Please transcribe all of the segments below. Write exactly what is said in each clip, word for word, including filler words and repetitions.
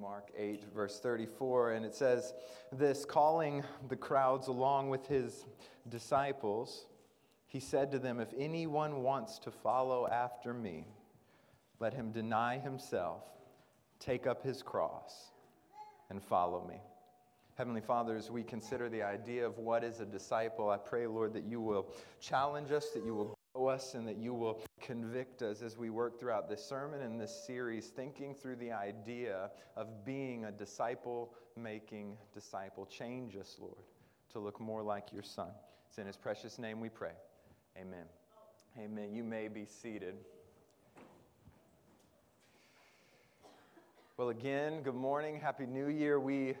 Mark eight, verse thirty-four, and it says this, calling the crowds along with his disciples, he said to them, if anyone wants to follow after me, let him deny himself, take up his cross, and follow me. Heavenly Father, as we consider the idea of what is a disciple, I pray, Lord, that you will challenge us, that you will grow us, and that you will convict us as we work throughout this sermon and this series, thinking through the idea of being a disciple-making disciple. Change us, Lord, to look more like your Son. It's in his precious name we pray. Amen. Amen. You may be seated. Well, again, good morning. Happy New Year. We...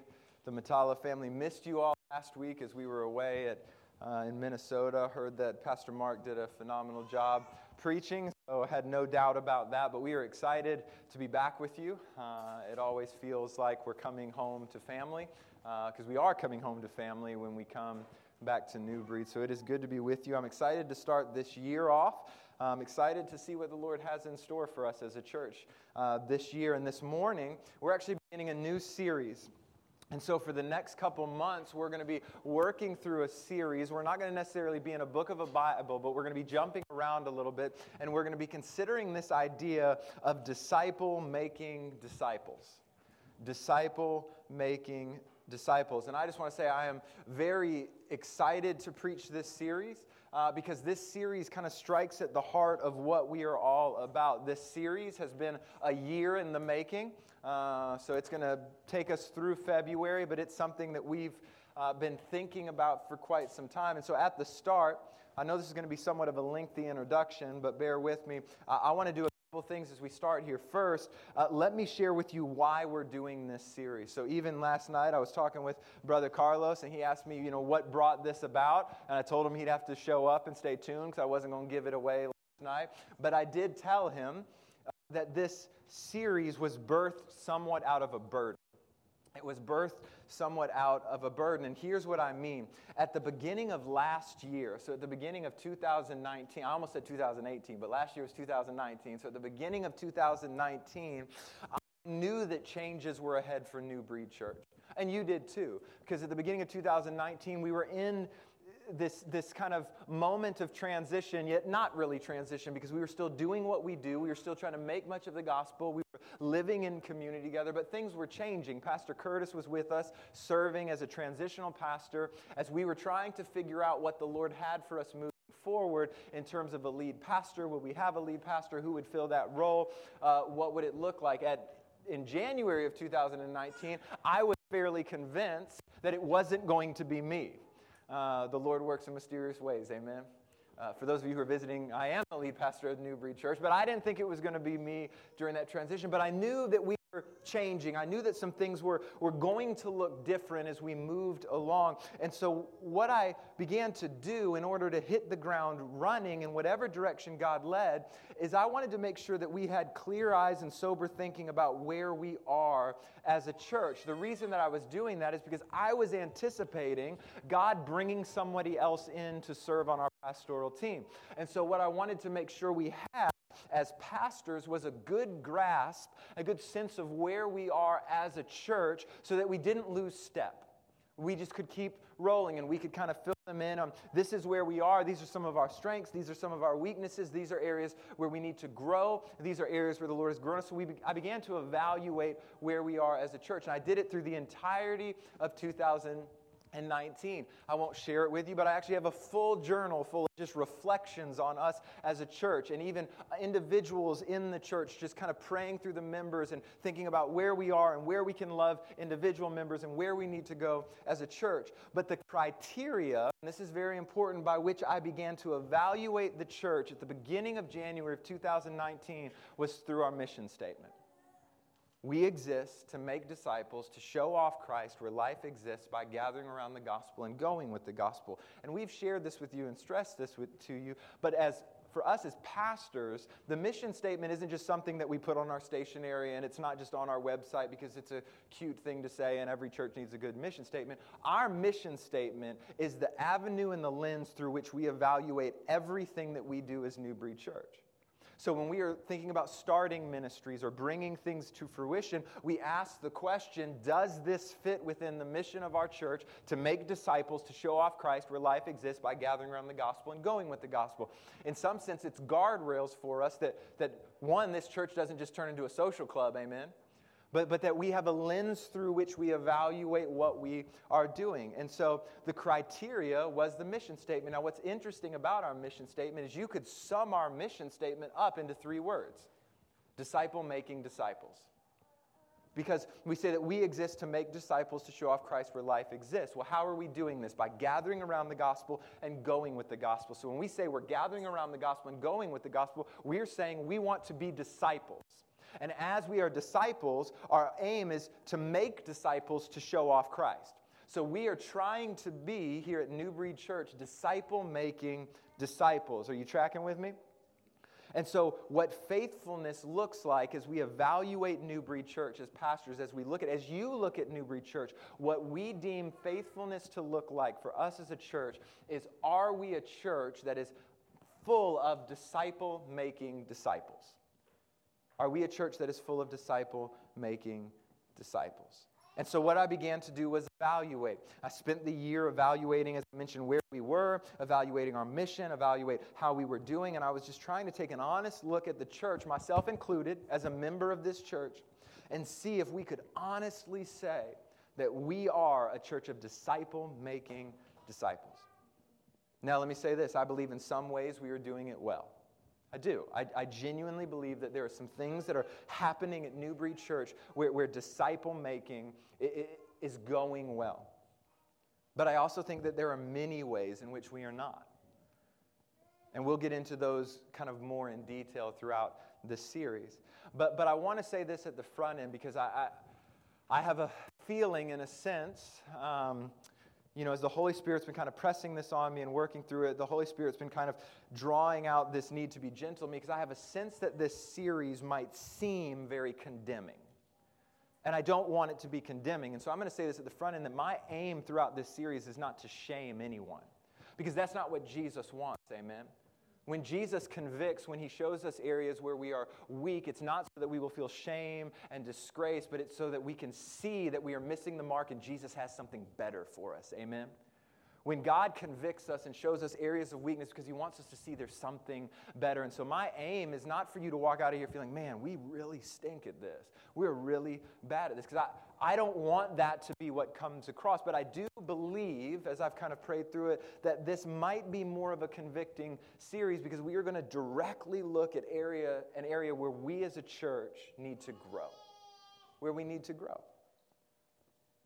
The Matala family missed you all last week as we were away at, uh, in Minnesota. Heard that Pastor Mark did a phenomenal job preaching, so I had no doubt about that. But we are excited to be back with you. Uh, it always feels like we're coming home to family, because uh, we are coming home to family when we come back to New Breed. So it is good to be with you. I'm excited to start this year off. I'm excited to see what the Lord has in store for us as a church uh, this year. And this morning, we're actually beginning a new series. And so for the next couple months, we're going to be working through a series. We're not going to necessarily be in a book of a Bible, but we're going to be jumping around a little bit, and we're going to be considering this idea of disciple-making disciples. Disciple-making disciples. And I just want to say I am very excited to preach this series. Uh, because this series kind of strikes at the heart of what we are all about. This series has been a year in the making, uh, so it's going to take us through February, but it's something that we've uh, been thinking about for quite some time. And so at the start, I know this is going to be somewhat of a lengthy introduction, but bear with me. Uh, I want to do a couple things as we start here. First, uh, let me share with you why we're doing this series. So even last night, I was talking with Brother Carlos, and he asked me, you know, what brought this about? And I told him he'd have to show up and stay tuned, because I wasn't going to give it away last night. But I did tell him uh, that this series was birthed somewhat out of a burden. It was birthed somewhat out of a burden, and here's what I mean. At the beginning of last year, so at the beginning of two thousand nineteen, I almost said two thousand eighteen, but last year was two thousand nineteen, so at the beginning of two thousand nineteen, I knew that changes were ahead for New Breed Church, and you did too, because at the beginning of two thousand nineteen, we were in this this kind of moment of transition, yet not really transition, because we were still doing what we do. We were still trying to make much of the gospel. We were living in community together, but things were changing. Pastor Curtis was with us, serving as a transitional pastor, as we were trying to figure out what the Lord had for us moving forward in terms of a lead pastor. Would we have a lead pastor? Who would fill that role? Uh, what would it look like? At in January of two thousand nineteen, I was fairly convinced that it wasn't going to be me. Uh, the Lord works in mysterious ways, amen. Uh, for those of you who are visiting, I am the lead pastor of New Breed Church, but I didn't think it was going to be me during that transition. But I knew that we were changing. I knew that some things were, were going to look different as we moved along. And so what I began to do in order to hit the ground running in whatever direction God led is I wanted to make sure that we had clear eyes and sober thinking about where we are as a church. The reason that I was doing that is because I was anticipating God bringing somebody else in to serve on our pastoral team. And so what I wanted to make sure we had as pastors was a good grasp, a good sense of where we are as a church, so that we didn't lose step. We just could keep rolling, and we could kind of fill them in on this is where we are, these are some of our strengths, these are some of our weaknesses, these are areas where we need to grow, these are areas where the Lord has grown us. So we be- I began to evaluate where we are as a church, and I did it through the entirety of two thousand nineteen. I won't share it with you, but I actually have a full journal full of just reflections on us as a church, and even individuals in the church, just kind of praying through the members and thinking about where we are and where we can love individual members and where we need to go as a church. But the criteria, and this is very important, by which I began to evaluate the church at the beginning of January of two thousand nineteen was through our mission statement. We exist to make disciples, to show off Christ where life exists by gathering around the gospel and going with the gospel. And we've shared this with you and stressed this with, to you, but as for us as pastors, the mission statement isn't just something that we put on our stationery, and it's not just on our website because it's a cute thing to say and every church needs a good mission statement. Our mission statement is the avenue and the lens through which we evaluate everything that we do as New Breed Church. So when we are thinking about starting ministries or bringing things to fruition, we ask the question, does this fit within the mission of our church to make disciples, to show off Christ where life exists by gathering around the gospel and going with the gospel? In some sense, it's guardrails for us that, that one, this church doesn't just turn into a social club, amen? But, but that we have a lens through which we evaluate what we are doing. And so the criteria was the mission statement. Now, what's interesting about our mission statement is you could sum our mission statement up into three words. Disciple-making disciples. Because we say that we exist to make disciples to show off Christ where life exists. Well, how are we doing this? By gathering around the gospel and going with the gospel. So when we say we're gathering around the gospel and going with the gospel, we're saying we want to be disciples. And as we are disciples, our aim is to make disciples to show off Christ. So we are trying to be, here at New Breed Church, disciple-making disciples. Are you tracking with me? And so what faithfulness looks like as we evaluate New Breed Church as pastors, as we look at, as you look at New Breed Church, what we deem faithfulness to look like for us as a church is, are we a church that is full of disciple-making disciples? Are we a church that is full of disciple-making disciples? And so what I began to do was evaluate. I spent the year evaluating, as I mentioned, where we were, evaluating our mission, evaluate how we were doing, and I was just trying to take an honest look at the church, myself included, as a member of this church, and see if we could honestly say that we are a church of disciple-making disciples. Now, let me say this. I believe in some ways we are doing it well. I do. I, I genuinely believe that there are some things that are happening at New Breed Church where, where disciple-making is going well. But I also think that there are many ways in which we are not. And we'll get into those kind of more in detail throughout this series. But, but I want to say this at the front end because I, I, I have a feeling, in a sense, um, You know, as the Holy Spirit's been kind of pressing this on me and working through it, the Holy Spirit's been kind of drawing out this need to be gentle in me because I have a sense that this series might seem very condemning. And I don't want it to be condemning. And so I'm going to say this at the front end, that my aim throughout this series is not to shame anyone because that's not what Jesus wants, amen? When Jesus convicts, when he shows us areas where we are weak, it's not so that we will feel shame and disgrace, but it's so that we can see that we are missing the mark and Jesus has something better for us. Amen? When God convicts us and shows us areas of weakness because he wants us to see there's something better. And so my aim is not for you to walk out of here feeling, man, we really stink at this. We're really bad at this. Because I, I don't want that to be what comes across. But I do believe, as I've kind of prayed through it, that this might be more of a convicting series because we are going to directly look at area an area where we as a church need to grow, where we need to grow.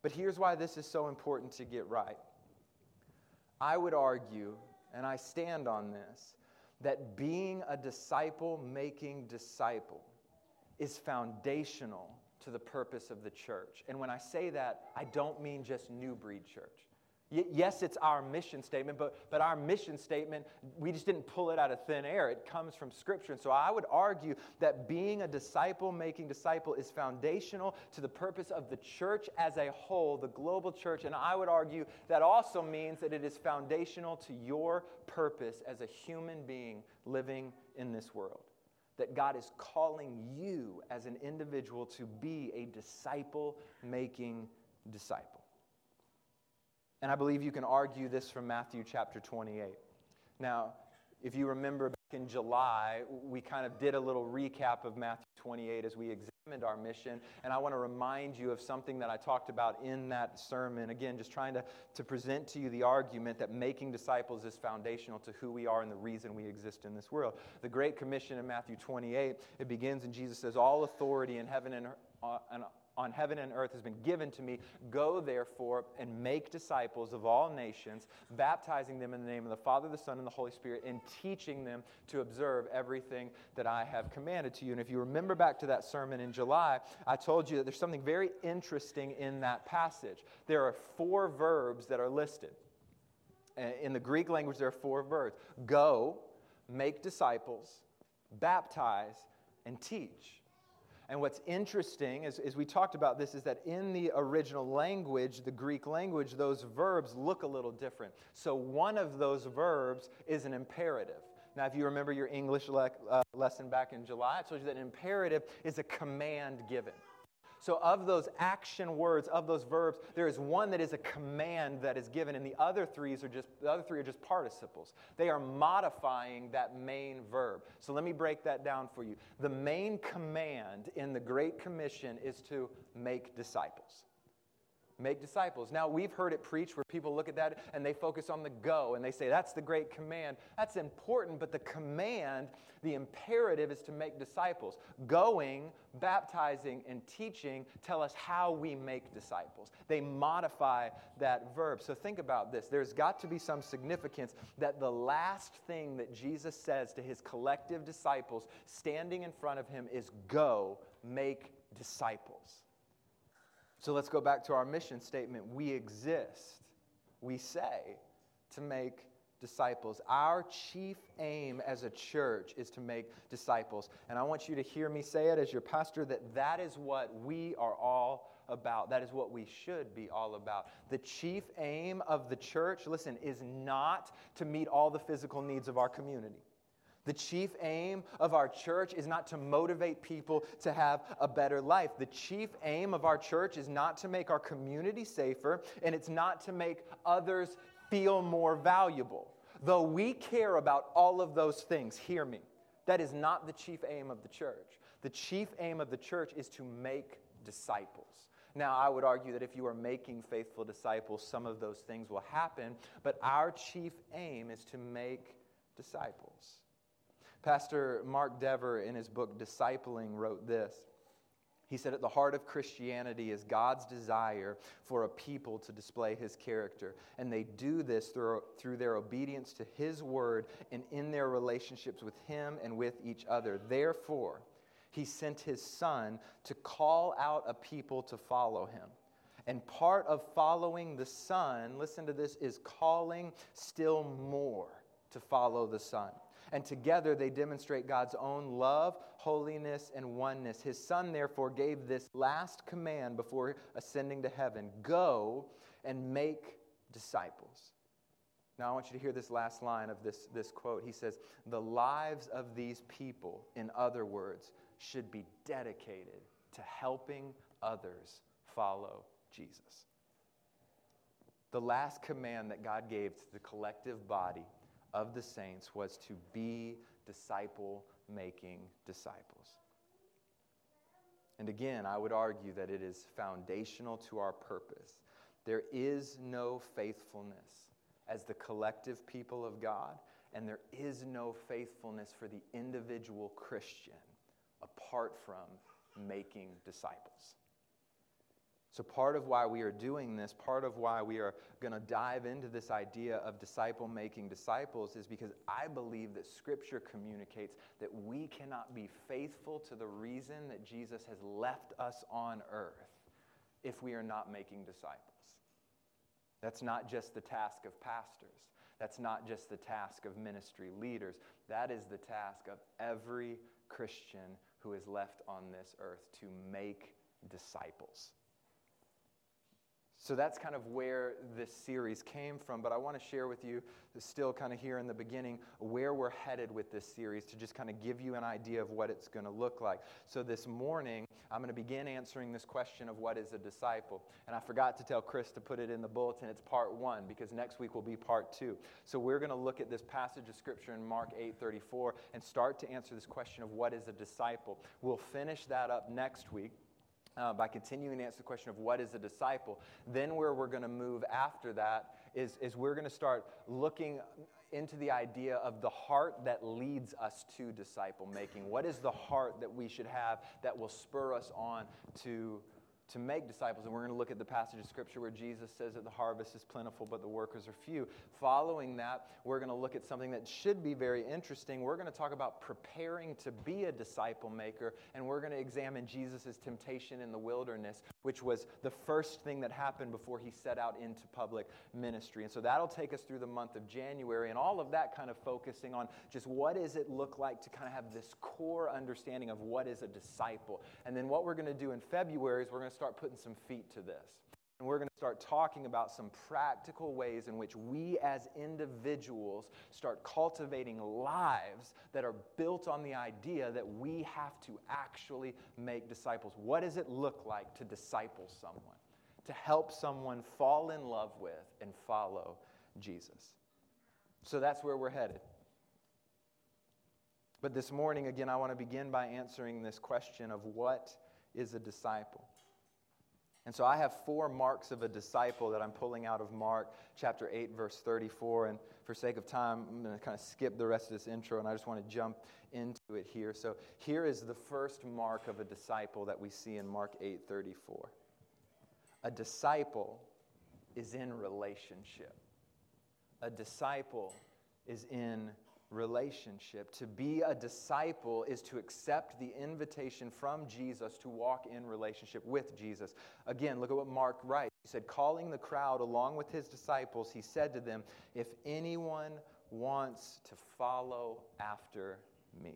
But here's why this is so important to get right. I would argue, and I stand on this, that being a disciple-making disciple is foundational to the purpose of the church. And when I say that, I don't mean just New Breed Church. Y- yes, it's our mission statement, but, but our mission statement, we just didn't pull it out of thin air. It comes from Scripture. And so I would argue that being a disciple-making disciple is foundational to the purpose of the church as a whole, the global church. And I would argue that also means that it is foundational to your purpose as a human being living in this world. That God is calling you as an individual to be a disciple-making disciple. And I believe you can argue this from Matthew chapter twenty-eight. Now, if you remember back in July, we kind of did a little recap of Matthew twenty-eight as we examined our mission. And I want to remind you of something that I talked about in that sermon. Again, just trying to, to present to you the argument that making disciples is foundational to who we are and the reason we exist in this world. The Great Commission in Matthew twenty-eight, it begins and Jesus says, "All authority in heaven and on earth. On heaven and earth has been given to me. Go, therefore, and make disciples of all nations, baptizing them in the name of the Father, the Son, and the Holy Spirit, and teaching them to observe everything that I have commanded to you." And if you remember back to that sermon in July, I told you that there's something very interesting in that passage. There are four verbs that are listed. In the Greek language, there are four verbs. Go, make disciples, baptize, and teach. And what's interesting, is, is we talked about this, is that in the original language, the Greek language, those verbs look a little different. So one of those verbs is an imperative. Now, if you remember your English le- uh, lesson back in July, I told you that an imperative is a command given. So of those action words, of those verbs, there is one that is a command that is given, and the other threes are just the other three are just participles. They are modifying that main verb. So let me break that down for you. The main command in the Great Commission is to make disciples. Make disciples. Now, we've heard it preached where people look at that and they focus on the go and they say, that's the great command. That's important, but the command, the imperative is to make disciples. Going, baptizing, and teaching tell us how we make disciples. They modify that verb. So think about this. There's got to be some significance that the last thing that Jesus says to his collective disciples standing in front of him is go, make disciples. So let's go back to our mission statement. We exist, we say, to make disciples. Our chief aim as a church is to make disciples. And I want you to hear me say it as your pastor, that that is what we are all about. That is what we should be all about. The chief aim of the church, listen, is not to meet all the physical needs of our community. The chief aim of our church is not to motivate people to have a better life. The chief aim of our church is not to make our community safer, and it's not to make others feel more valuable. Though we care about all of those things, hear me, that is not the chief aim of the church. The chief aim of the church is to make disciples. Now, I would argue that if you are making faithful disciples, some of those things will happen, but our chief aim is to make disciples. Pastor Mark Dever, in his book Discipling, wrote this. He said, at the heart of Christianity is God's desire for a people to display his character. And they do this through, through their obedience to his word and in their relationships with him and with each other. Therefore, he sent his son to call out a people to follow him. And part of following the son, listen to this, is calling still more to follow the son. And together they demonstrate God's own love, holiness, and oneness. His son, therefore, gave this last command before ascending to heaven. Go and make disciples. Now I want you to hear this last line of this, this quote. He says, the lives of these people, in other words, should be dedicated to helping others follow Jesus. The last command that God gave to the collective body of the saints was to be disciple-making disciples. And again, I would argue that it is foundational to our purpose. There is no faithfulness as the collective people of God, and there is no faithfulness for the individual Christian apart from making disciples. So part of why we are doing this, part of why we are going to dive into this idea of disciple-making disciples is because I believe that Scripture communicates that we cannot be faithful to the reason that Jesus has left us on earth if we are not making disciples. That's not just the task of pastors. That's not just the task of ministry leaders. That is the task of every Christian who is left on this earth, to make disciples. So that's kind of where this series came from, but I want to share with you, still kind of here in the beginning, where we're headed with this series to just kind of give you an idea of what it's going to look like. So this morning, I'm going to begin answering this question of what is a disciple. And I forgot to tell Chris to put it in the bulletin. It's part one, because next week will be part two. So we're going to look at this passage of Scripture in Mark eight thirty-four and start to answer this question of what is a disciple. We'll finish that up next week. Uh, by continuing to answer the question of what is a disciple. Then where we're going to move after that is, is we're going to start looking into the idea of the heart that leads us to disciple making. What is the heart that we should have that will spur us on to, to make disciples? And we're going to look at the passage of Scripture where Jesus says that the harvest is plentiful, but the workers are few. Following that, we're going to look at something that should be very interesting. We're going to talk about preparing to be a disciple maker, and we're going to examine Jesus' temptation in the wilderness, which was the first thing that happened before he set out into public ministry. And so that'll take us through the month of January, and all of that kind of focusing on just what does it look like to kind of have this core understanding of what is a disciple. And then what we're going to do in February is we're going to start putting some feet to this. And we're going to start talking about some practical ways in which we as individuals start cultivating lives that are built on the idea that we have to actually make disciples. What does it look like to disciple someone, to help someone fall in love with and follow Jesus? So that's where we're headed. But this morning, again, I want to begin by answering this question of what is a disciple? And so I have four marks of a disciple that I'm pulling out of Mark chapter eight, verse thirty-four. And for sake of time, I'm going to kind of skip the rest of this intro, and I just want to jump into it here. So here is the first mark of a disciple that we see in Mark eight thirty-four. A disciple is in relationship. A disciple is in relationship. To be a disciple is to accept the invitation from Jesus to walk in relationship with Jesus. Again, look at what Mark writes. He said, calling the crowd along with his disciples, he said to them, if anyone wants to follow after me.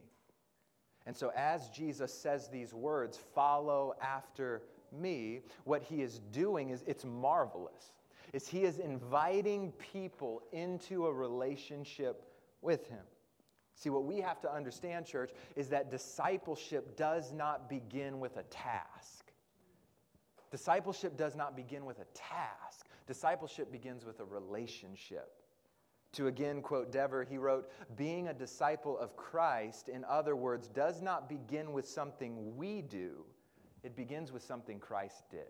And so as Jesus says these words, follow after me, what he is doing is, it's marvelous, is he is inviting people into a relationship with him. See, what we have to understand, church, is that discipleship does not begin with a task. Discipleship does not begin with a task. Discipleship begins with a relationship. To again quote Dever, he wrote, being a disciple of Christ, in other words, does not begin with something we do. It begins with something Christ did.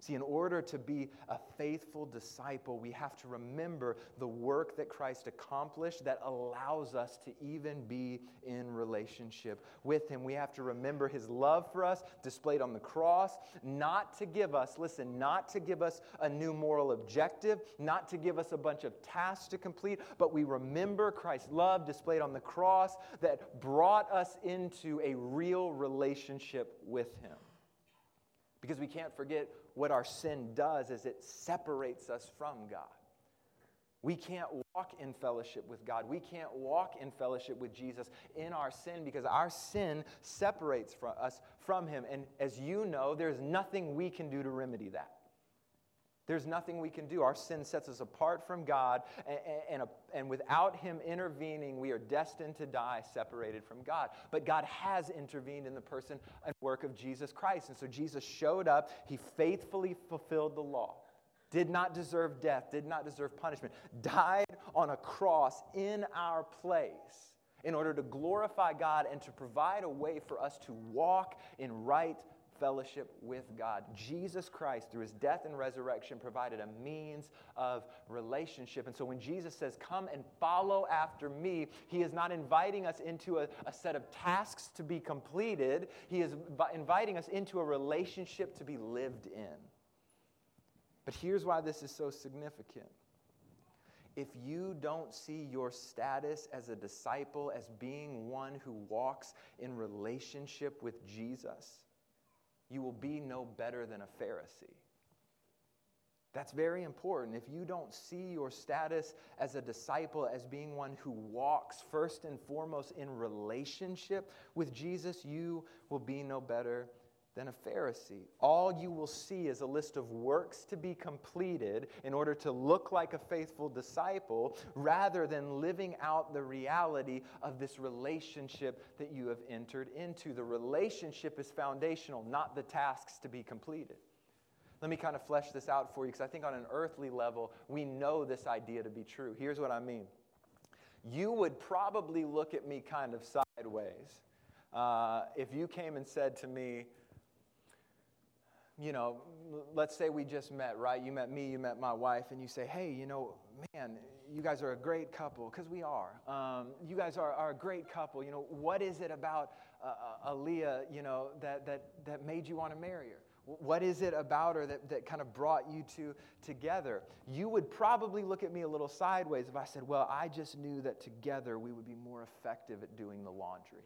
See, in order to be a faithful disciple, we have to remember the work that Christ accomplished that allows us to even be in relationship with him. We have to remember his love for us displayed on the cross, not to give us, listen, not to give us a new moral objective, not to give us a bunch of tasks to complete, but we remember Christ's love displayed on the cross that brought us into a real relationship with him. Because we can't forget what our sin does is it separates us from God. We can't walk in fellowship with God. We can't walk in fellowship with Jesus in our sin because our sin separates from us from him. And as you know, there's nothing we can do to remedy that. There's nothing we can do. Our sin sets us apart from God, and, and, and without him intervening, we are destined to die separated from God. But God has intervened in the person and work of Jesus Christ. And so Jesus showed up. He faithfully fulfilled the law, did not deserve death, did not deserve punishment, died on a cross in our place in order to glorify God and to provide a way for us to walk in right fellowship with God. Jesus Christ, through his death and resurrection, provided a means of relationship. And so when Jesus says, come and follow after me, he is not inviting us into a, a set of tasks to be completed. He is inviting us into a relationship to be lived in. But here's why this is so significant. If you don't see your status as a disciple as being one who walks in relationship with Jesus, you will be no better than a Pharisee. That's very important. If you don't see your status as a disciple as being one who walks first and foremost in relationship with Jesus, you will be no better than a Pharisee. All you will see is a list of works to be completed in order to look like a faithful disciple, rather than living out the reality of this relationship that you have entered into. The relationship is foundational, not the tasks to be completed. Let me kind of flesh this out for you, because I think on an earthly level, we know this idea to be true. Here's what I mean. You would probably look at me kind of sideways uh, if you came and said to me, you know, let's say we just met, right? You met me, you met my wife, and you say, hey, you know, man, you guys are a great couple, because we are. Um, you guys are, are a great couple. You know, what is it about uh, Aaliyah, you know, that that that made you want to marry her? What is it about her that, that kind of brought you two together? You would probably look at me a little sideways if I said, well, I just knew that together we would be more effective at doing the laundry.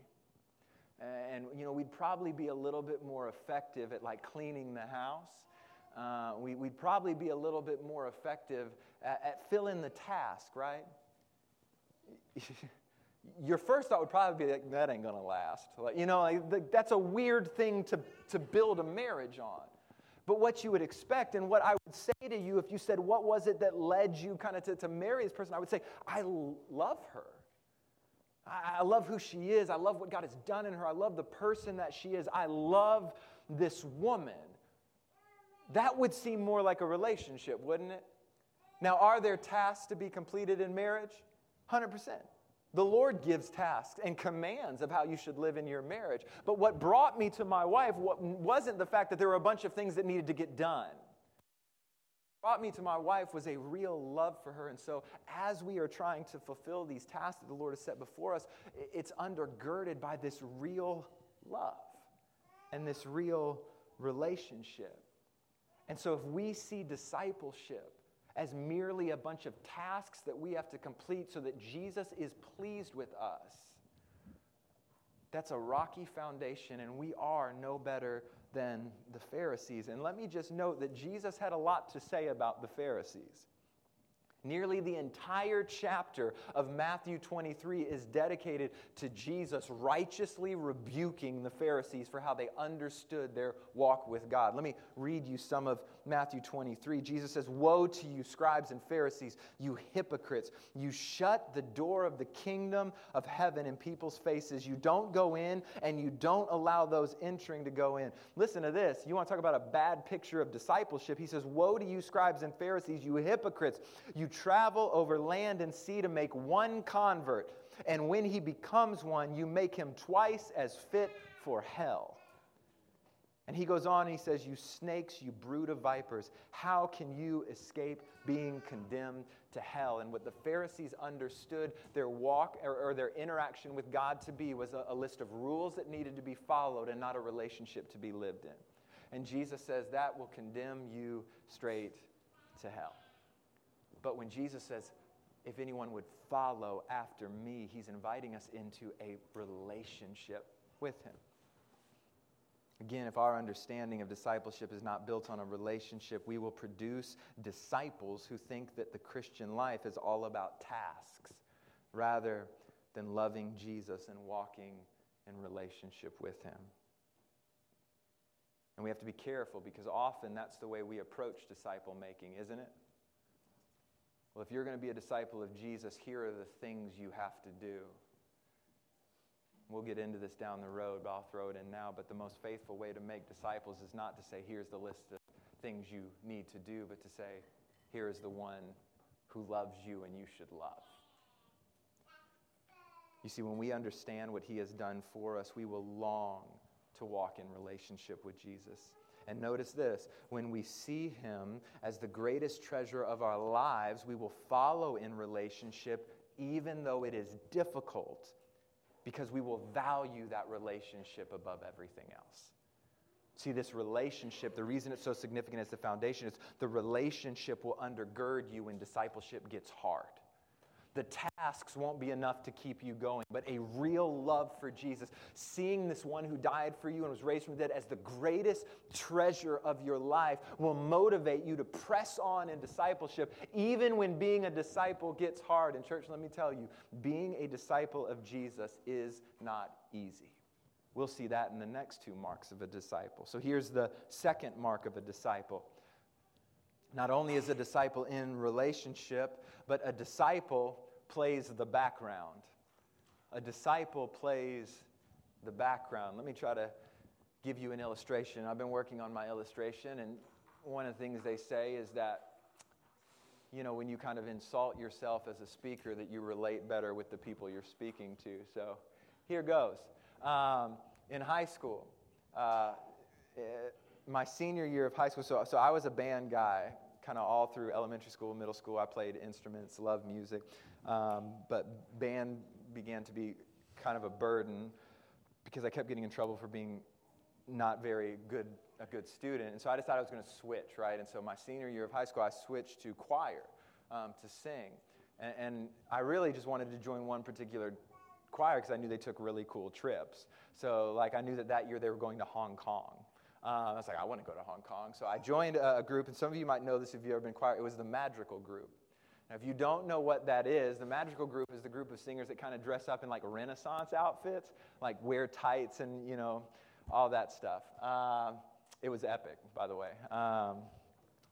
And, you know, we'd probably be a little bit more effective at, like, cleaning the house. Uh, we, we'd probably be a little bit more effective at, at filling the task, right? Your first thought would probably be, like, that ain't going to last. Like, you know, like, that's a weird thing to, to build a marriage on. but what you would expect and what I would say to you if you said, what was it that led you kind of to, to marry this person? I would say, I love her. I, I love who she is. I love what God has done in her. I love the person that she is. I love this woman. That would seem more like a relationship, wouldn't it? Now, are there tasks to be completed in marriage? one hundred percent. The Lord gives tasks and commands of how you should live in your marriage. But what brought me to my wife wasn't the fact that there were a bunch of things that needed to get done. What brought me to my wife was a real love for her. And so as we are trying to fulfill these tasks that the Lord has set before us, it's undergirded by this real love and this real relationship. And so if we see discipleship as merely a bunch of tasks that we have to complete so that Jesus is pleased with us, that's a rocky foundation, and we are no better than the Pharisees. And let me just note that Jesus had a lot to say about the Pharisees. Nearly the entire chapter of Matthew twenty-three is dedicated to Jesus righteously rebuking the Pharisees for how they understood their walk with God. Let me read you some of Matthew twenty-three. Jesus says, "Woe to you, scribes and Pharisees, you hypocrites! You shut the door of the kingdom of heaven in people's faces. You don't go in, and you don't allow those entering to go in." Listen to this. You want to talk about a bad picture of discipleship? He says, "Woe to you, scribes and Pharisees, you hypocrites! You travel over land and sea to make one convert, and when he becomes one, you make him twice as fit for hell." And he goes on and he says, "You snakes, you brood of vipers, how can you escape being condemned to hell?" And what the Pharisees understood their walk or, or their interaction with God to be was a, a list of rules that needed to be followed and not a relationship to be lived in. And Jesus says that will condemn you straight to hell. But when Jesus says, if anyone would follow after me, he's inviting us into a relationship with him. Again, if our understanding of discipleship is not built on a relationship, we will produce disciples who think that the Christian life is all about tasks rather than loving Jesus and walking in relationship with him. And we have to be careful because often that's the way we approach disciple making, isn't it? Well, if you're going to be a disciple of Jesus, here are the things you have to do. We'll get into this down the road, but I'll throw it in now. But the most faithful way to make disciples is not to say, here's the list of things you need to do, but to say, here is the one who loves you and you should love. You see, when we understand what he has done for us, we will long to walk in relationship with Jesus. And notice this, when we see him as the greatest treasure of our lives, we will follow in relationship even though it is difficult, because we will value that relationship above everything else. See, this relationship, the reason it's so significant as the foundation is the relationship will undergird you when discipleship gets hard. The tasks won't be enough to keep you going, but a real love for Jesus, seeing this one who died for you and was raised from the dead as the greatest treasure of your life, will motivate you to press on in discipleship, even when being a disciple gets hard. And church, let me tell you, being a disciple of Jesus is not easy. We'll see that in the next two marks of a disciple. So here's the second mark of a disciple. Not only is a disciple in relationship, but a disciple plays the background. A disciple plays the background. Let me try to give you an illustration. I've been working on my illustration, and one of the things they say is that, you know, when you kind of insult yourself as a speaker, that you relate better with the people you're speaking to. So here goes. Um, in high school, uh, it, my senior year of high school, so, so I was a band guy, kind of all through elementary school, middle school. I played instruments, loved music, um, but band began to be kind of a burden because I kept getting in trouble for being not very good, a good student. And so I decided I was going to switch, right? And so my senior year of high school, I switched to choir um, to sing, and, and I really just wanted to join one particular choir because I knew they took really cool trips. So like I knew that that year they were going to Hong Kong. Um, I was like, I want to go to Hong Kong. So I joined a, a group, and some of you might know this if you've ever been choir. It was the Madrigal Group. Now, if you don't know what that is, the Madrigal Group is the group of singers that kind of dress up in, like, Renaissance outfits, like wear tights and, you know, all that stuff. Um, It was epic, by the way. Um,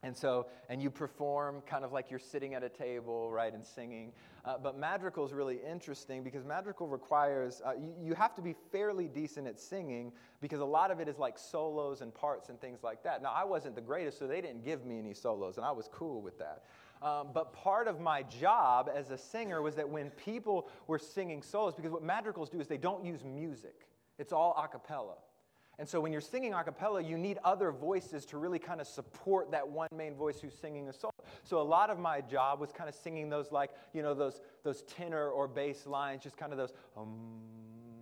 and so, and you perform kind of like you're sitting at a table, right, and singing. Uh, but madrigal is really interesting because madrigal requires, uh, you, you have to be fairly decent at singing because a lot of it is like solos and parts and things like that. Now, I wasn't the greatest, so they didn't give me any solos, and I was cool with that. Um, but part of my job as a singer was that when people were singing solos, because what madrigals do is they don't use music. It's all a cappella. And so when you're singing a cappella, you need other voices to really kind of support that one main voice who's singing the solo. So a lot of my job was kind of singing those, like, you know, those those tenor or bass lines, just kind of those, um,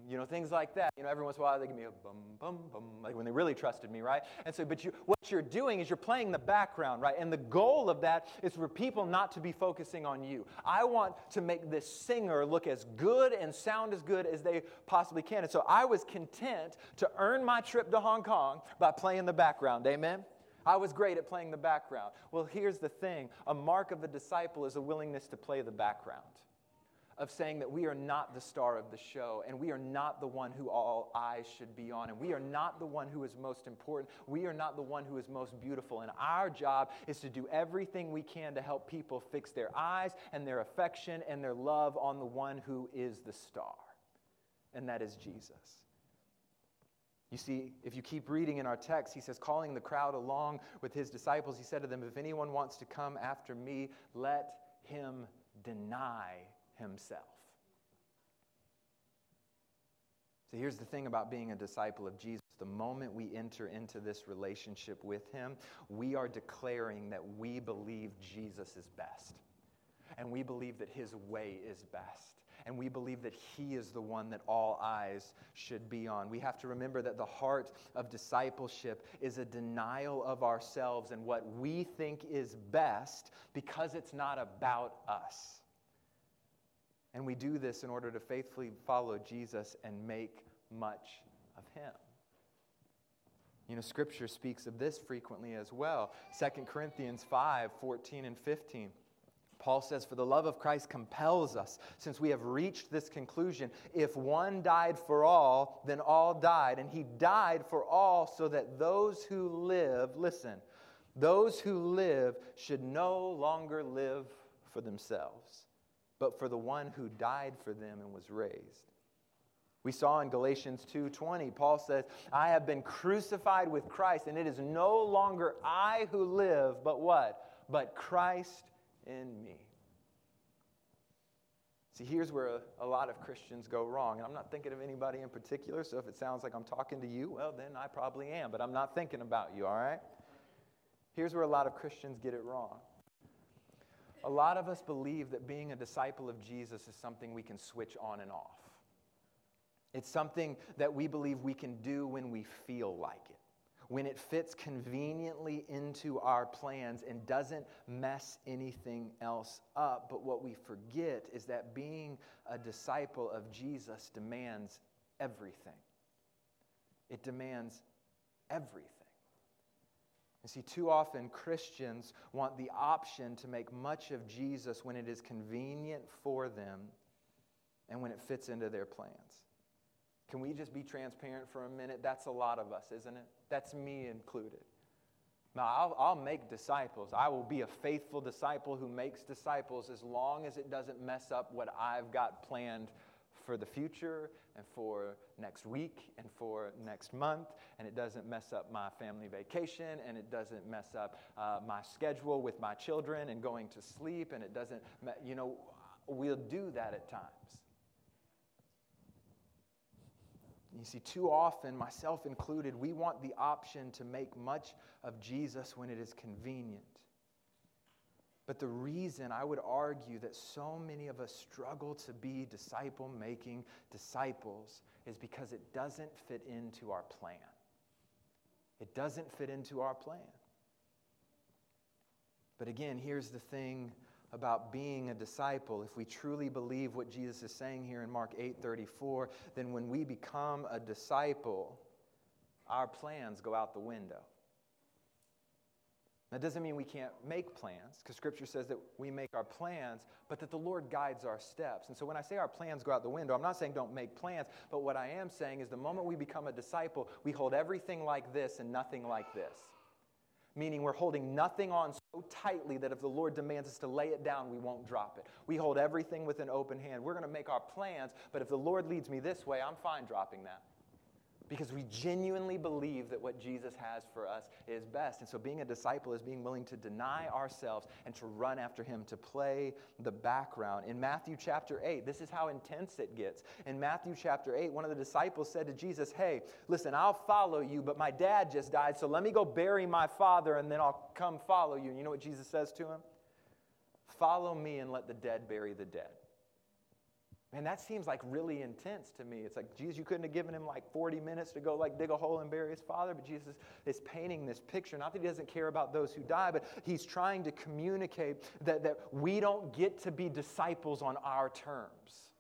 you know, things like that. You know, every once in a while they give me a bum, bum, bum, like when they really trusted me, right? And so, but you, what you're doing is you're playing the background, right? And the goal of that is for people not to be focusing on you. I want to make this singer look as good and sound as good as they possibly can. And so I was content to earn my trip to Hong Kong by playing the background, amen? I was great at playing the background. Well, here's the thing. A mark of a disciple is a willingness to play the background, of saying that we are not the star of the show, and we are not the one who all eyes should be on, and we are not the one who is most important. We are not the one who is most beautiful, and our job is to do everything we can to help people fix their eyes and their affection and their love on the one who is the star, and that is Jesus. You see, if you keep reading in our text, he says, calling the crowd along with his disciples, he said to them, if anyone wants to come after me, let him deny himself. So here's the thing about being a disciple of Jesus. The moment we enter into this relationship with him, we are declaring that we believe Jesus is best. And we believe that his way is best. And we believe that he is the one that all eyes should be on. We have to remember that the heart of discipleship is a denial of ourselves and what we think is best, because it's not about us. And we do this in order to faithfully follow Jesus and make much of him. You know, Scripture speaks of this frequently as well. Second Corinthians five, fourteen and fifteen. Paul says, for the love of Christ compels us, since we have reached this conclusion, if one died for all, then all died. And he died for all so that those who live, listen, those who live should no longer live for themselves, but for the one who died for them and was raised. We saw in Galatians two twenty, Paul says, I have been crucified with Christ, and it is no longer I who live, but what? But Christ in me. See, here's where a, a lot of Christians go wrong. And I'm not thinking of anybody in particular, so if it sounds like I'm talking to you, well, then I probably am, but I'm not thinking about you, all right? Here's where a lot of Christians get it wrong. A lot of us believe that being a disciple of Jesus is something we can switch on and off. It's something that we believe we can do when we feel like it, when it fits conveniently into our plans and doesn't mess anything else up. But what we forget is that being a disciple of Jesus demands everything. It demands everything. You see, too often Christians want the option to make much of Jesus when it is convenient for them and when it fits into their plans. Can we just be transparent for a minute? That's a lot of us, isn't it? That's me included. Now, I'll, I'll make disciples. I will be a faithful disciple who makes disciples as long as it doesn't mess up what I've got planned for the future and for next week and for next month, and it doesn't mess up my family vacation, and it doesn't mess up uh, my schedule with my children and going to sleep, and it doesn't, you know, we'll do that at times. You see, too often, myself included, we want the option to make much of Jesus when it is convenient. But the reason I would argue that so many of us struggle to be disciple-making disciples is because it doesn't fit into our plan. It doesn't fit into our plan. But again, here's the thing about being a disciple. If we truly believe what Jesus is saying here in Mark eight thirty-four, then when we become a disciple, our plans go out the window. That doesn't mean we can't make plans, because Scripture says that we make our plans, but that the Lord guides our steps. And so when I say our plans go out the window, I'm not saying don't make plans, but what I am saying is the moment we become a disciple, we hold everything like this and nothing like this. Meaning we're holding nothing on so tightly that if the Lord demands us to lay it down, we won't drop it. We hold everything with an open hand. We're going to make our plans, but if the Lord leads me this way, I'm fine dropping that. Because we genuinely believe that what Jesus has for us is best. And so being a disciple is being willing to deny ourselves and to run after him, to play the background. In Matthew chapter eight, this is how intense it gets. In Matthew chapter eight, one of the disciples said to Jesus, hey, listen, I'll follow you, but my dad just died, so let me go bury my father and then I'll come follow you. And you know what Jesus says to him? Follow me and let the dead bury the dead. Man, that seems like really intense to me. It's like, Jesus, you couldn't have given him like forty minutes to go like dig a hole and bury his father, but Jesus is painting this picture. Not that he doesn't care about those who die, but he's trying to communicate that, that we don't get to be disciples on our terms.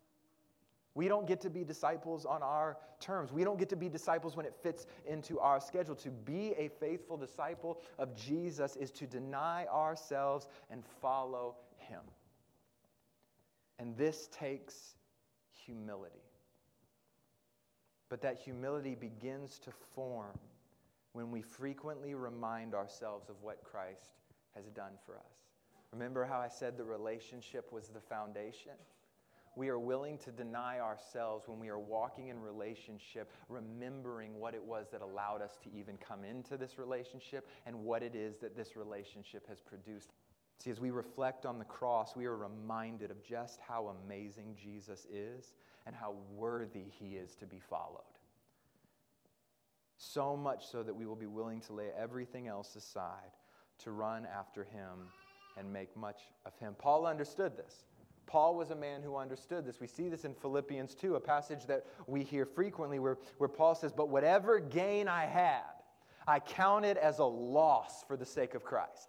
We don't get to be disciples on our terms. We don't get to be disciples when it fits into our schedule. To be a faithful disciple of Jesus is to deny ourselves and follow him. And this takes humility. But that humility begins to form when we frequently remind ourselves of what Christ has done for us. Remember how I said the relationship was the foundation? We are willing to deny ourselves when we are walking in relationship, remembering what it was that allowed us to even come into this relationship and what it is that this relationship has produced. See, as we reflect on the cross, we are reminded of just how amazing Jesus is and how worthy he is to be followed. So much so that we will be willing to lay everything else aside to run after him and make much of him. Paul understood this. Paul was a man who understood this. We see this in Philippians two, a passage that we hear frequently where, where Paul says, "But whatever gain I had, I counted as a loss for the sake of Christ.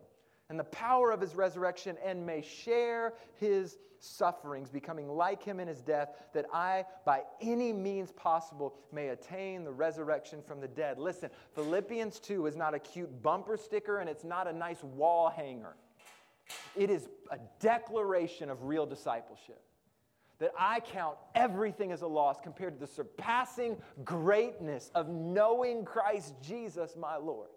and the power of his resurrection, and may share his sufferings, becoming like him in his death, that I, by any means possible, may attain the resurrection from the dead." Listen, Philippians two is not a cute bumper sticker, and it's not a nice wall hanger. It is a declaration of real discipleship, that I count everything as a loss compared to the surpassing greatness of knowing Christ Jesus, my Lord.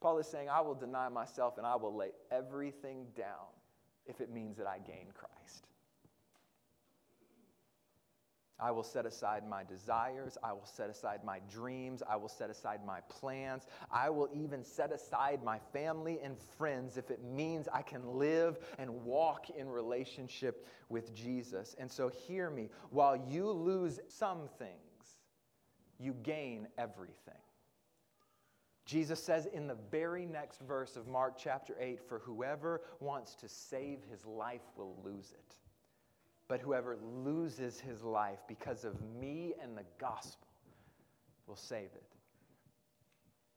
Paul is saying, I will deny myself and I will lay everything down if it means that I gain Christ. I will set aside my desires. I will set aside my dreams. I will set aside my plans. I will even set aside my family and friends if it means I can live and walk in relationship with Jesus. And so hear me, while you lose some things, you gain everything. Jesus says in the very next verse of Mark chapter eight, "For whoever wants to save his life will lose it. But whoever loses his life because of me and the gospel will save it."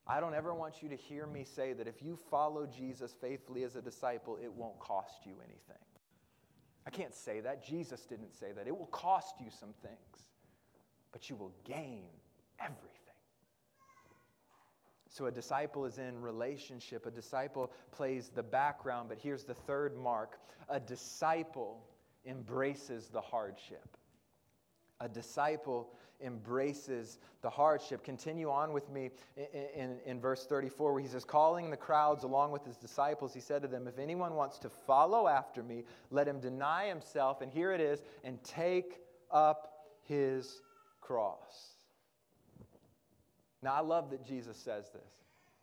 I don't ever want you to hear me say that if you follow Jesus faithfully as a disciple, it won't cost you anything. I can't say that. Jesus didn't say that. It will cost you some things, but you will gain everything. So a disciple is in relationship. A disciple plays the background. But here's the third mark. A disciple embraces the hardship. A disciple embraces the hardship. Continue on with me in, in, in verse thirty-four, where he says, "Calling the crowds along with his disciples, he said to them, 'If anyone wants to follow after me, let him deny himself,'" and here it is, "and take up his cross." Now, I love that Jesus says this.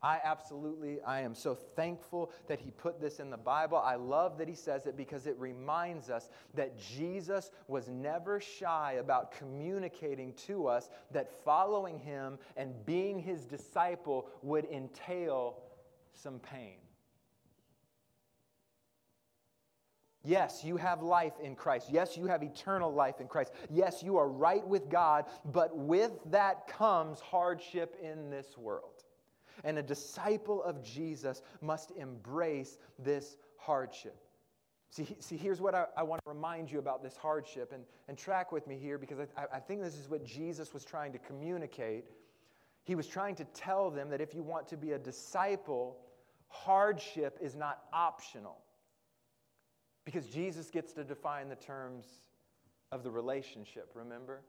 I absolutely, I am so thankful that he put this in the Bible. I love that he says it because it reminds us that Jesus was never shy about communicating to us that following him and being his disciple would entail some pain. Yes, you have life in Christ. Yes, you have eternal life in Christ. Yes, you are right with God, but with that comes hardship in this world. And a disciple of Jesus must embrace this hardship. See, see here's what I, I want to remind you about this hardship, and, and track with me here, because I, I think this is what Jesus was trying to communicate. He was trying to tell them that if you want to be a disciple, hardship is not optional. Because Jesus gets to define the terms of the relationship, remember?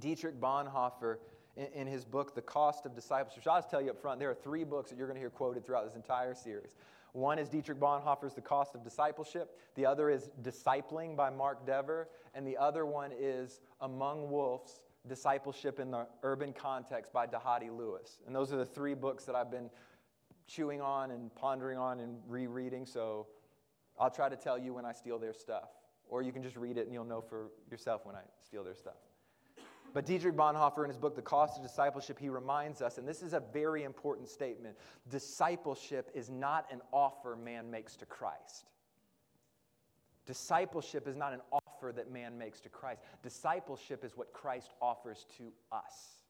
Dietrich Bonhoeffer, in, in his book, The Cost of Discipleship, I'll just tell you up front, there are three books that you're going to hear quoted throughout this entire series. One is Dietrich Bonhoeffer's The Cost of Discipleship. The other is Discipling by Mark Dever. And the other one is Among Wolves, Discipleship in the Urban Context by Dehati Lewis. And those are the three books that I've been chewing on and pondering on and rereading, so I'll try to tell you when I steal their stuff. Or you can just read it and you'll know for yourself when I steal their stuff. But Dietrich Bonhoeffer, in his book, The Cost of Discipleship, he reminds us, and this is a very important statement, discipleship is not an offer man makes to Christ. Discipleship is not an offer that man makes to Christ. Discipleship is what Christ offers to us.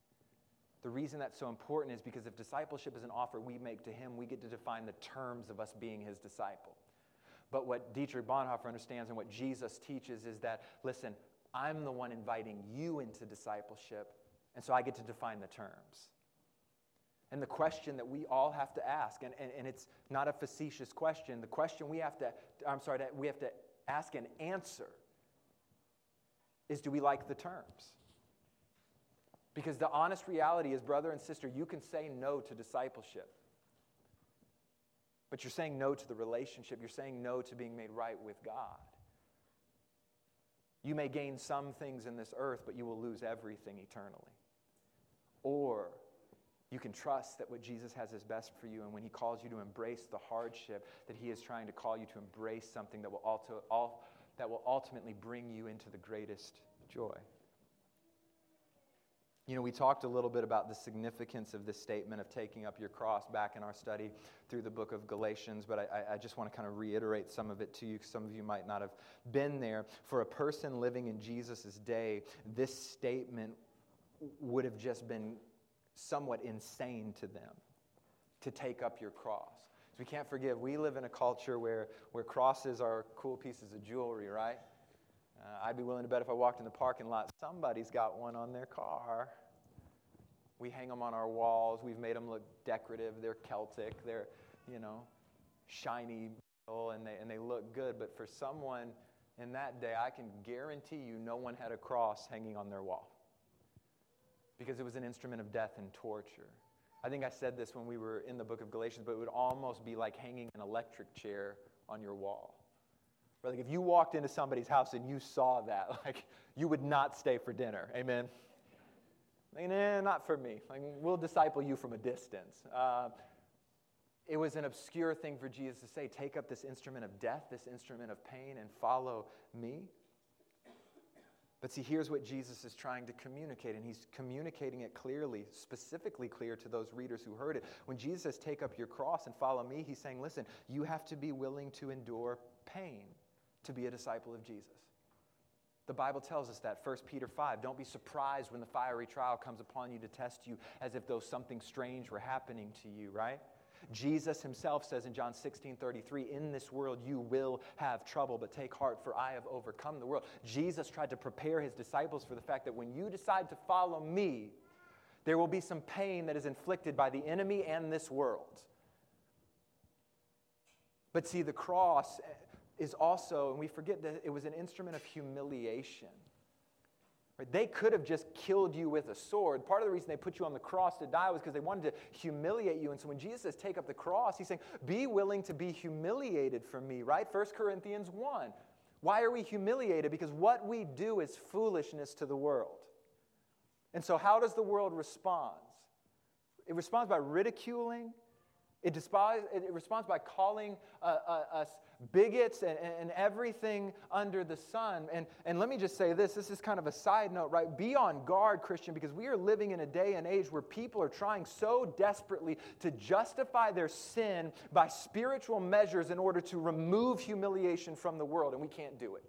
The reason that's so important is because if discipleship is an offer we make to him, we get to define the terms of us being his disciple. But what Dietrich Bonhoeffer understands and what Jesus teaches is that, listen, I'm the one inviting you into discipleship, and so I get to define the terms. And the question that we all have to ask, and, and, and it's not a facetious question, the question we have to, I'm sorry, we have to ask and answer is, do we like the terms? Because the honest reality is, brother and sister, you can say no to discipleship. But you're saying no to the relationship. You're saying no to being made right with God. You may gain some things in this earth, but you will lose everything eternally. Or you can trust that what Jesus has is best for you, and when he calls you to embrace the hardship, that he is trying to call you to embrace something that will, alto, all, that will ultimately bring you into the greatest joy. You know, we talked a little bit about the significance of this statement of taking up your cross back in our study through the book of Galatians, but I, I just want to kind of reiterate some of it to you, because some of you might not have been there. For a person living in Jesus' day, this statement would have just been somewhat insane to them, to take up your cross. So we can't forget, we live in a culture where, where crosses are cool pieces of jewelry, right? Uh, I'd be willing to bet if I walked in the parking lot, somebody's got one on their car. We hang them on our walls. We've made them look decorative. They're Celtic. They're, you know, shiny, and they and they look good. But for someone in that day, I can guarantee you no one had a cross hanging on their wall, because it was an instrument of death and torture. I think I said this when we were in the book of Galatians, but it would almost be like hanging an electric chair on your wall. Like if you walked into somebody's house and you saw that, like you would not stay for dinner. Amen. Like, nah, not for me. Like, we'll disciple you from a distance. Uh, it was an obscure thing for Jesus to say, take up this instrument of death, this instrument of pain, and follow me. But see, here's what Jesus is trying to communicate, and he's communicating it clearly, specifically clear to those readers who heard it. When Jesus says, take up your cross and follow me, he's saying, listen, you have to be willing to endure pain to be a disciple of Jesus. The Bible tells us that, First Peter five, don't be surprised when the fiery trial comes upon you to test you as if though something strange were happening to you, right? Jesus himself says in John sixteen thirty-three, in this world you will have trouble, but take heart, for I have overcome the world. Jesus tried to prepare his disciples for the fact that when you decide to follow me, there will be some pain that is inflicted by the enemy and this world. But see, the cross is also, and we forget that it was an instrument of humiliation. Right? They could have just killed you with a sword. Part of the reason they put you on the cross to die was because they wanted to humiliate you. And so when Jesus says, take up the cross, he's saying, be willing to be humiliated for me, right? First Corinthians one. Why are we humiliated? Because what we do is foolishness to the world. And so how does the world respond? It responds by ridiculing. It, despise, it responds by calling uh, uh, us bigots and, and everything under the sun. And, and let me just say this, this is kind of a side note, right? Be on guard, Christian, because we are living in a day and age where people are trying so desperately to justify their sin by spiritual measures in order to remove humiliation from the world, and we can't do it.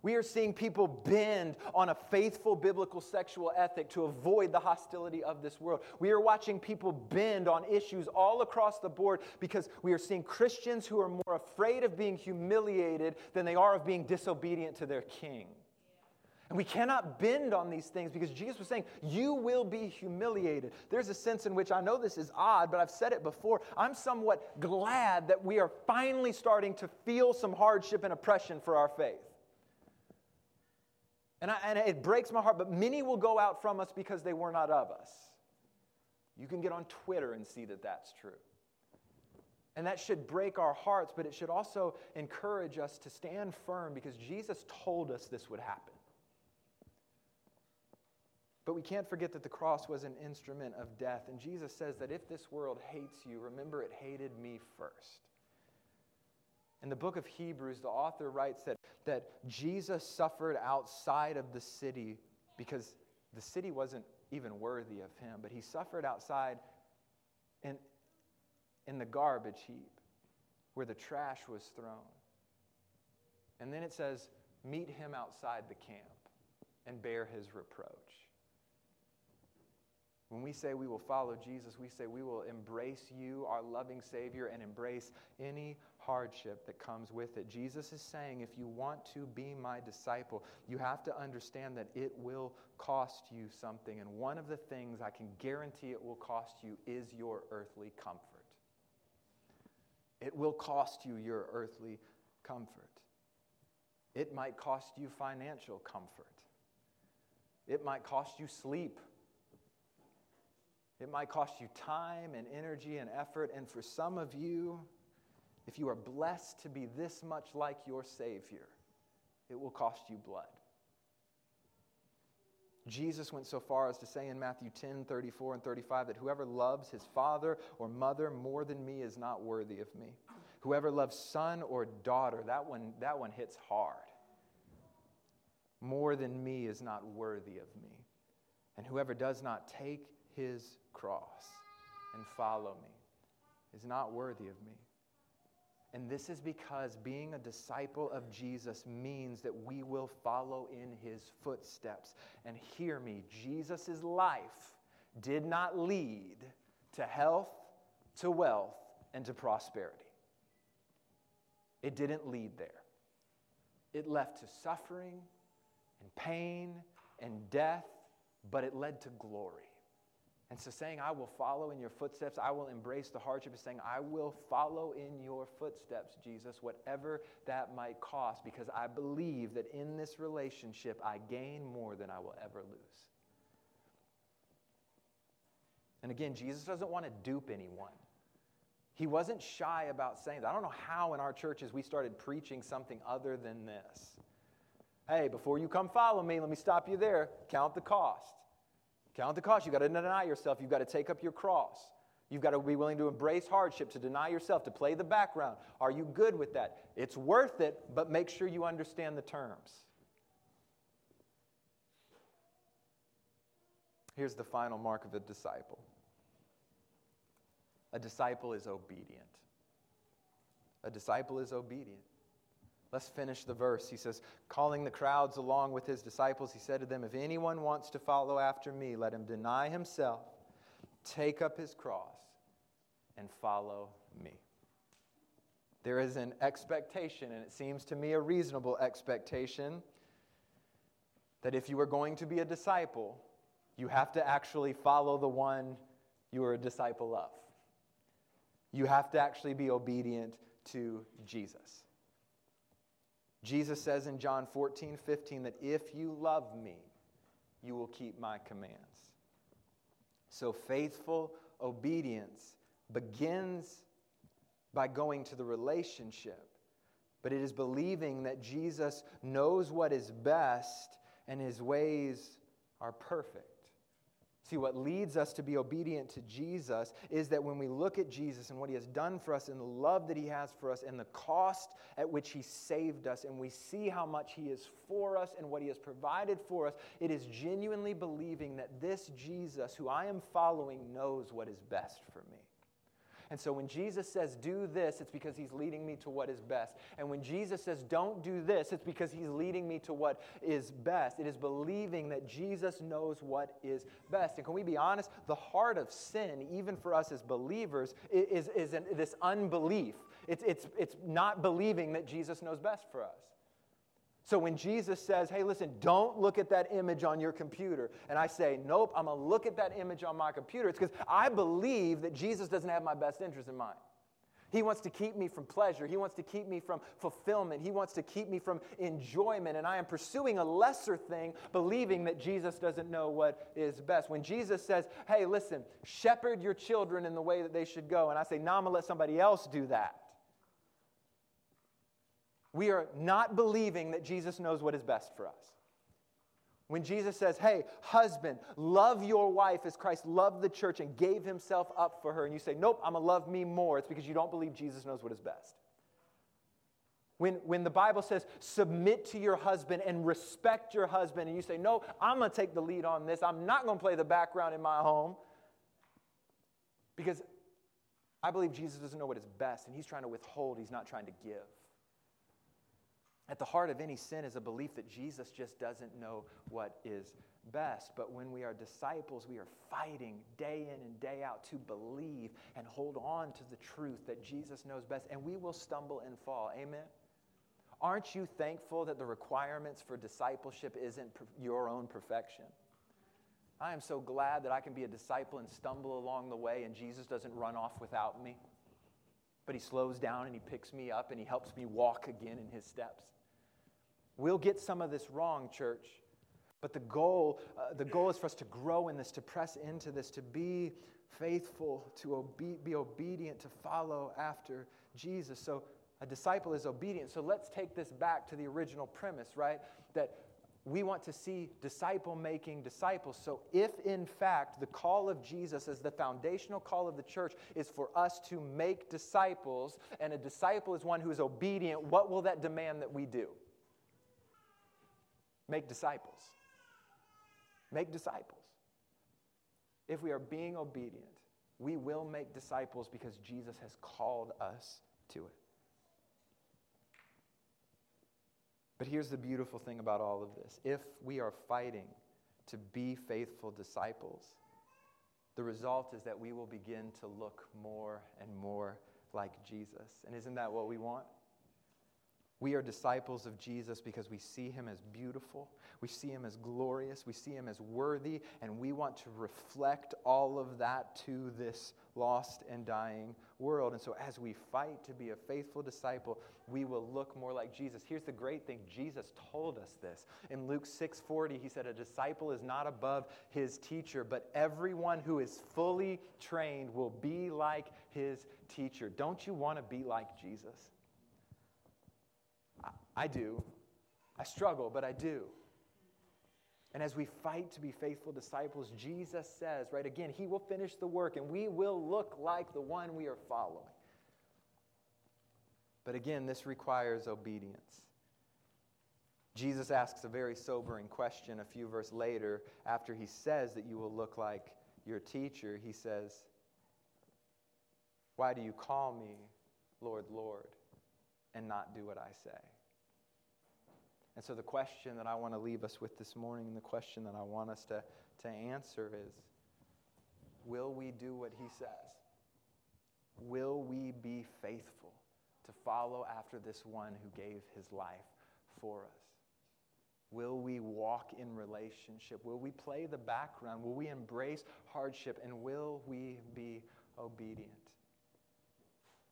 We are seeing people bend on a faithful biblical sexual ethic to avoid the hostility of this world. We are watching people bend on issues all across the board because we are seeing Christians who are more afraid of being humiliated than they are of being disobedient to their king. And we cannot bend on these things because Jesus was saying, you will be humiliated. There's a sense in which, I know this is odd, but I've said it before, I'm somewhat glad that we are finally starting to feel some hardship and oppression for our faith. And, I, and it breaks my heart, but many will go out from us because they were not of us. You can get on Twitter and see that that's true. And that should break our hearts, but it should also encourage us to stand firm because Jesus told us this would happen. But we can't forget that the cross was an instrument of death. And Jesus says that if this world hates you, remember it hated me first. In the book of Hebrews, the author writes that, that Jesus suffered outside of the city because the city wasn't even worthy of him, but he suffered outside in, in the garbage heap where the trash was thrown. And then it says, meet him outside the camp and bear his reproach. When we say we will follow Jesus, we say we will embrace you, our loving Savior, and embrace any hardship that comes with it. Jesus is saying, if you want to be my disciple, you have to understand that it will cost you something. And one of the things I can guarantee it will cost you is your earthly comfort. It will cost you your earthly comfort. It might cost you financial comfort. It might cost you sleep. It might cost you time and energy and effort. And for some of you, if you are blessed to be this much like your Savior, it will cost you blood. Jesus went so far as to say in Matthew ten, thirty-four and thirty-five, that whoever loves his father or mother more than me is not worthy of me. Whoever loves son or daughter, that one, that one hits hard. More than me is not worthy of me. And whoever does not take his cross and follow me is not worthy of me. And this is because being a disciple of Jesus means that we will follow in his footsteps. And hear me, Jesus' life did not lead to health, to wealth, and to prosperity. It didn't lead there. It left to suffering and pain and death, but it led to glory. And so saying, I will follow in your footsteps, I will embrace the hardship, is saying, I will follow in your footsteps, Jesus, whatever that might cost, because I believe that in this relationship, I gain more than I will ever lose. And again, Jesus doesn't want to dupe anyone. He wasn't shy about saying that. I don't know how in our churches we started preaching something other than this. Hey, before you come follow me, let me stop you there. Count the cost. Count the cost. You've got to deny yourself. You've got to take up your cross. You've got to be willing to embrace hardship, to deny yourself, to play the background. Are you good with that? It's worth it, but make sure you understand the terms. Here's the final mark of a disciple. A disciple is obedient. A disciple is obedient. Let's finish the verse. He says, calling the crowds along with his disciples, he said to them, if anyone wants to follow after me, let him deny himself, take up his cross, and follow me. There is an expectation, and it seems to me a reasonable expectation, that if you are going to be a disciple, you have to actually follow the one you are a disciple of. You have to actually be obedient to Jesus. Jesus says in John fourteen, fifteen, that if you love me, you will keep my commands. So faithful obedience begins by going to the relationship, but it is believing that Jesus knows what is best and his ways are perfect. See, what leads us to be obedient to Jesus is that when we look at Jesus and what he has done for us and the love that he has for us and the cost at which he saved us, and we see how much he is for us and what he has provided for us, it is genuinely believing that this Jesus who I am following knows what is best for me. And so when Jesus says, do this, it's because he's leading me to what is best. And when Jesus says, don't do this, it's because he's leading me to what is best. It is believing that Jesus knows what is best. And can we be honest? The heart of sin, even for us as believers, is, is an, this unbelief. It's, it's, it's not believing that Jesus knows best for us. So when Jesus says, hey, listen, don't look at that image on your computer, and I say, nope, I'm going to look at that image on my computer, it's because I believe that Jesus doesn't have my best interest in mind. He wants to keep me from pleasure. He wants to keep me from fulfillment. He wants to keep me from enjoyment, and I am pursuing a lesser thing, believing that Jesus doesn't know what is best. When Jesus says, hey, listen, shepherd your children in the way that they should go, and I say, no, nah, I'm going to let somebody else do that, we are not believing that Jesus knows what is best for us. When Jesus says, hey, husband, love your wife as Christ loved the church and gave himself up for her, and you say, nope, I'm going to love me more, it's because you don't believe Jesus knows what is best. When, when the Bible says, submit to your husband and respect your husband, and you say, no, I'm going to take the lead on this, I'm not going to play the background in my home, because I believe Jesus doesn't know what is best, and he's trying to withhold, he's not trying to give. At the heart of any sin is a belief that Jesus just doesn't know what is best. But when we are disciples, we are fighting day in and day out to believe and hold on to the truth that Jesus knows best, and we will stumble and fall. Amen? Aren't you thankful that the requirements for discipleship isn't per- your own perfection? I am so glad that I can be a disciple and stumble along the way, and Jesus doesn't run off without me. But he slows down and he picks me up and he helps me walk again in his steps. We'll get some of this wrong, church, but the goal, uh, the goal is for us to grow in this, to press into this, to be faithful, to obe- be obedient, to follow after Jesus. So a disciple is obedient. So let's take this back to the original premise, right? That we want to see disciple-making disciples. So if, in fact, the call of Jesus as the foundational call of the church is for us to make disciples, and a disciple is one who is obedient, what will that demand that we do? Make disciples. Make disciples. If we are being obedient, we will make disciples because Jesus has called us to it. But here's the beautiful thing about all of this. If we are fighting to be faithful disciples, the result is that we will begin to look more and more like Jesus. And isn't that what we want? We are disciples of Jesus because we see him as beautiful, we see him as glorious, we see him as worthy, and we want to reflect all of that to this lost and dying world. And so as we fight to be a faithful disciple, we will look more like Jesus. Here's the great thing. Jesus told us this. In Luke six forty, he said, a disciple is not above his teacher, but everyone who is fully trained will be like his teacher. Don't you want to be like Jesus? I do. I struggle, but I do. And as we fight to be faithful disciples, Jesus says, right, again, he will finish the work and we will look like the one we are following. But again, this requires obedience. Jesus asks a very sobering question a few verses later after he says that you will look like your teacher. He says, why do you call me Lord, Lord, and not do what I say? And so the question that I want to leave us with this morning, and the question that I want us to, to answer is, will we do what he says? Will we be faithful to follow after this one who gave his life for us? Will we walk in relationship? Will we play the background? Will we embrace hardship? And will we be obedient?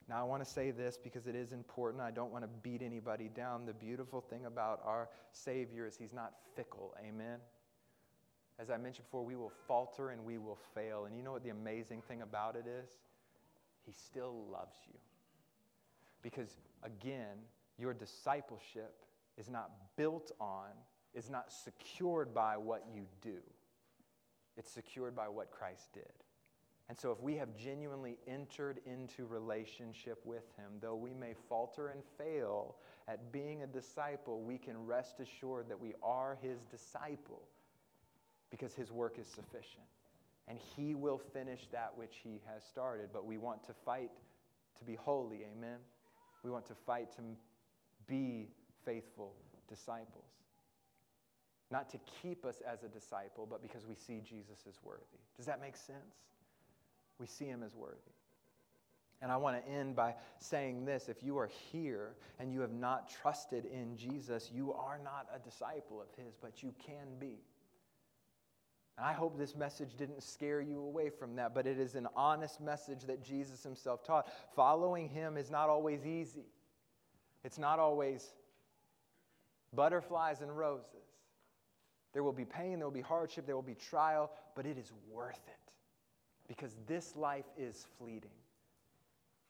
Now, I want to say this because it is important. I don't want to beat anybody down. The beautiful thing about our Savior is he's not fickle. Amen? As I mentioned before, we will falter and we will fail. And you know what the amazing thing about it is? He still loves you. Because, again, your discipleship is not built on, is not secured by what you do. It's secured by what Christ did. And so if we have genuinely entered into relationship with him, though we may falter and fail at being a disciple, we can rest assured that we are his disciple because his work is sufficient. And he will finish that which he has started. But we want to fight to be holy, amen? We want to fight to be faithful disciples. Not to keep us as a disciple, but because we see Jesus as worthy. Does that make sense? We see him as worthy. And I want to end by saying this. If you are here and you have not trusted in Jesus, you are not a disciple of his, but you can be. And I hope this message didn't scare you away from that, but it is an honest message that Jesus himself taught. Following him is not always easy. It's not always butterflies and roses. There will be pain, there will be hardship, there will be trial, but it is worth it. Because this life is fleeting.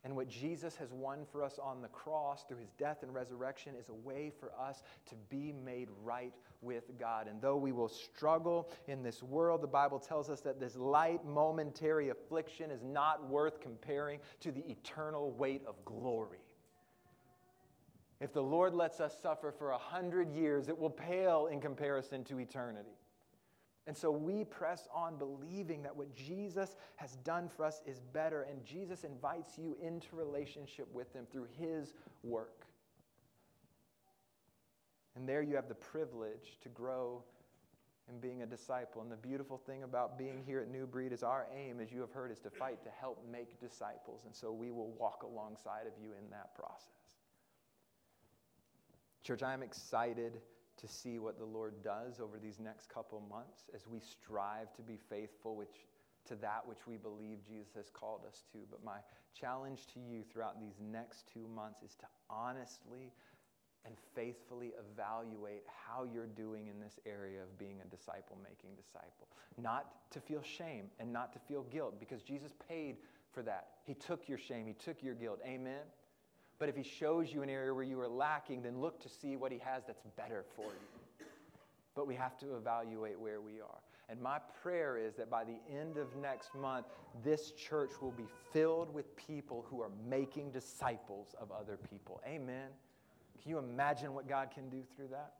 And what Jesus has won for us on the cross through his death and resurrection is a way for us to be made right with God. And though we will struggle in this world, the Bible tells us that this light momentary affliction is not worth comparing to the eternal weight of glory. If the Lord lets us suffer for a hundred years, it will pale in comparison to eternity. And so we press on believing that what Jesus has done for us is better, and Jesus invites you into relationship with him through his work. And there you have the privilege to grow in being a disciple. And the beautiful thing about being here at New Breed is our aim, as you have heard, is to fight to help make disciples. And so we will walk alongside of you in that process. Church, I am excited to see what the Lord does over these next couple months as we strive to be faithful which, to that which we believe Jesus has called us to. But my challenge to you throughout these next two months is to honestly and faithfully evaluate how you're doing in this area of being a disciple-making disciple. Not to feel shame and not to feel guilt, because Jesus paid for that. He took your shame. He took your guilt. Amen? But if he shows you an area where you are lacking, then look to see what he has that's better for you. But we have to evaluate where we are. And my prayer is that by the end of next month, this church will be filled with people who are making disciples of other people. Amen. Can you imagine what God can do through that?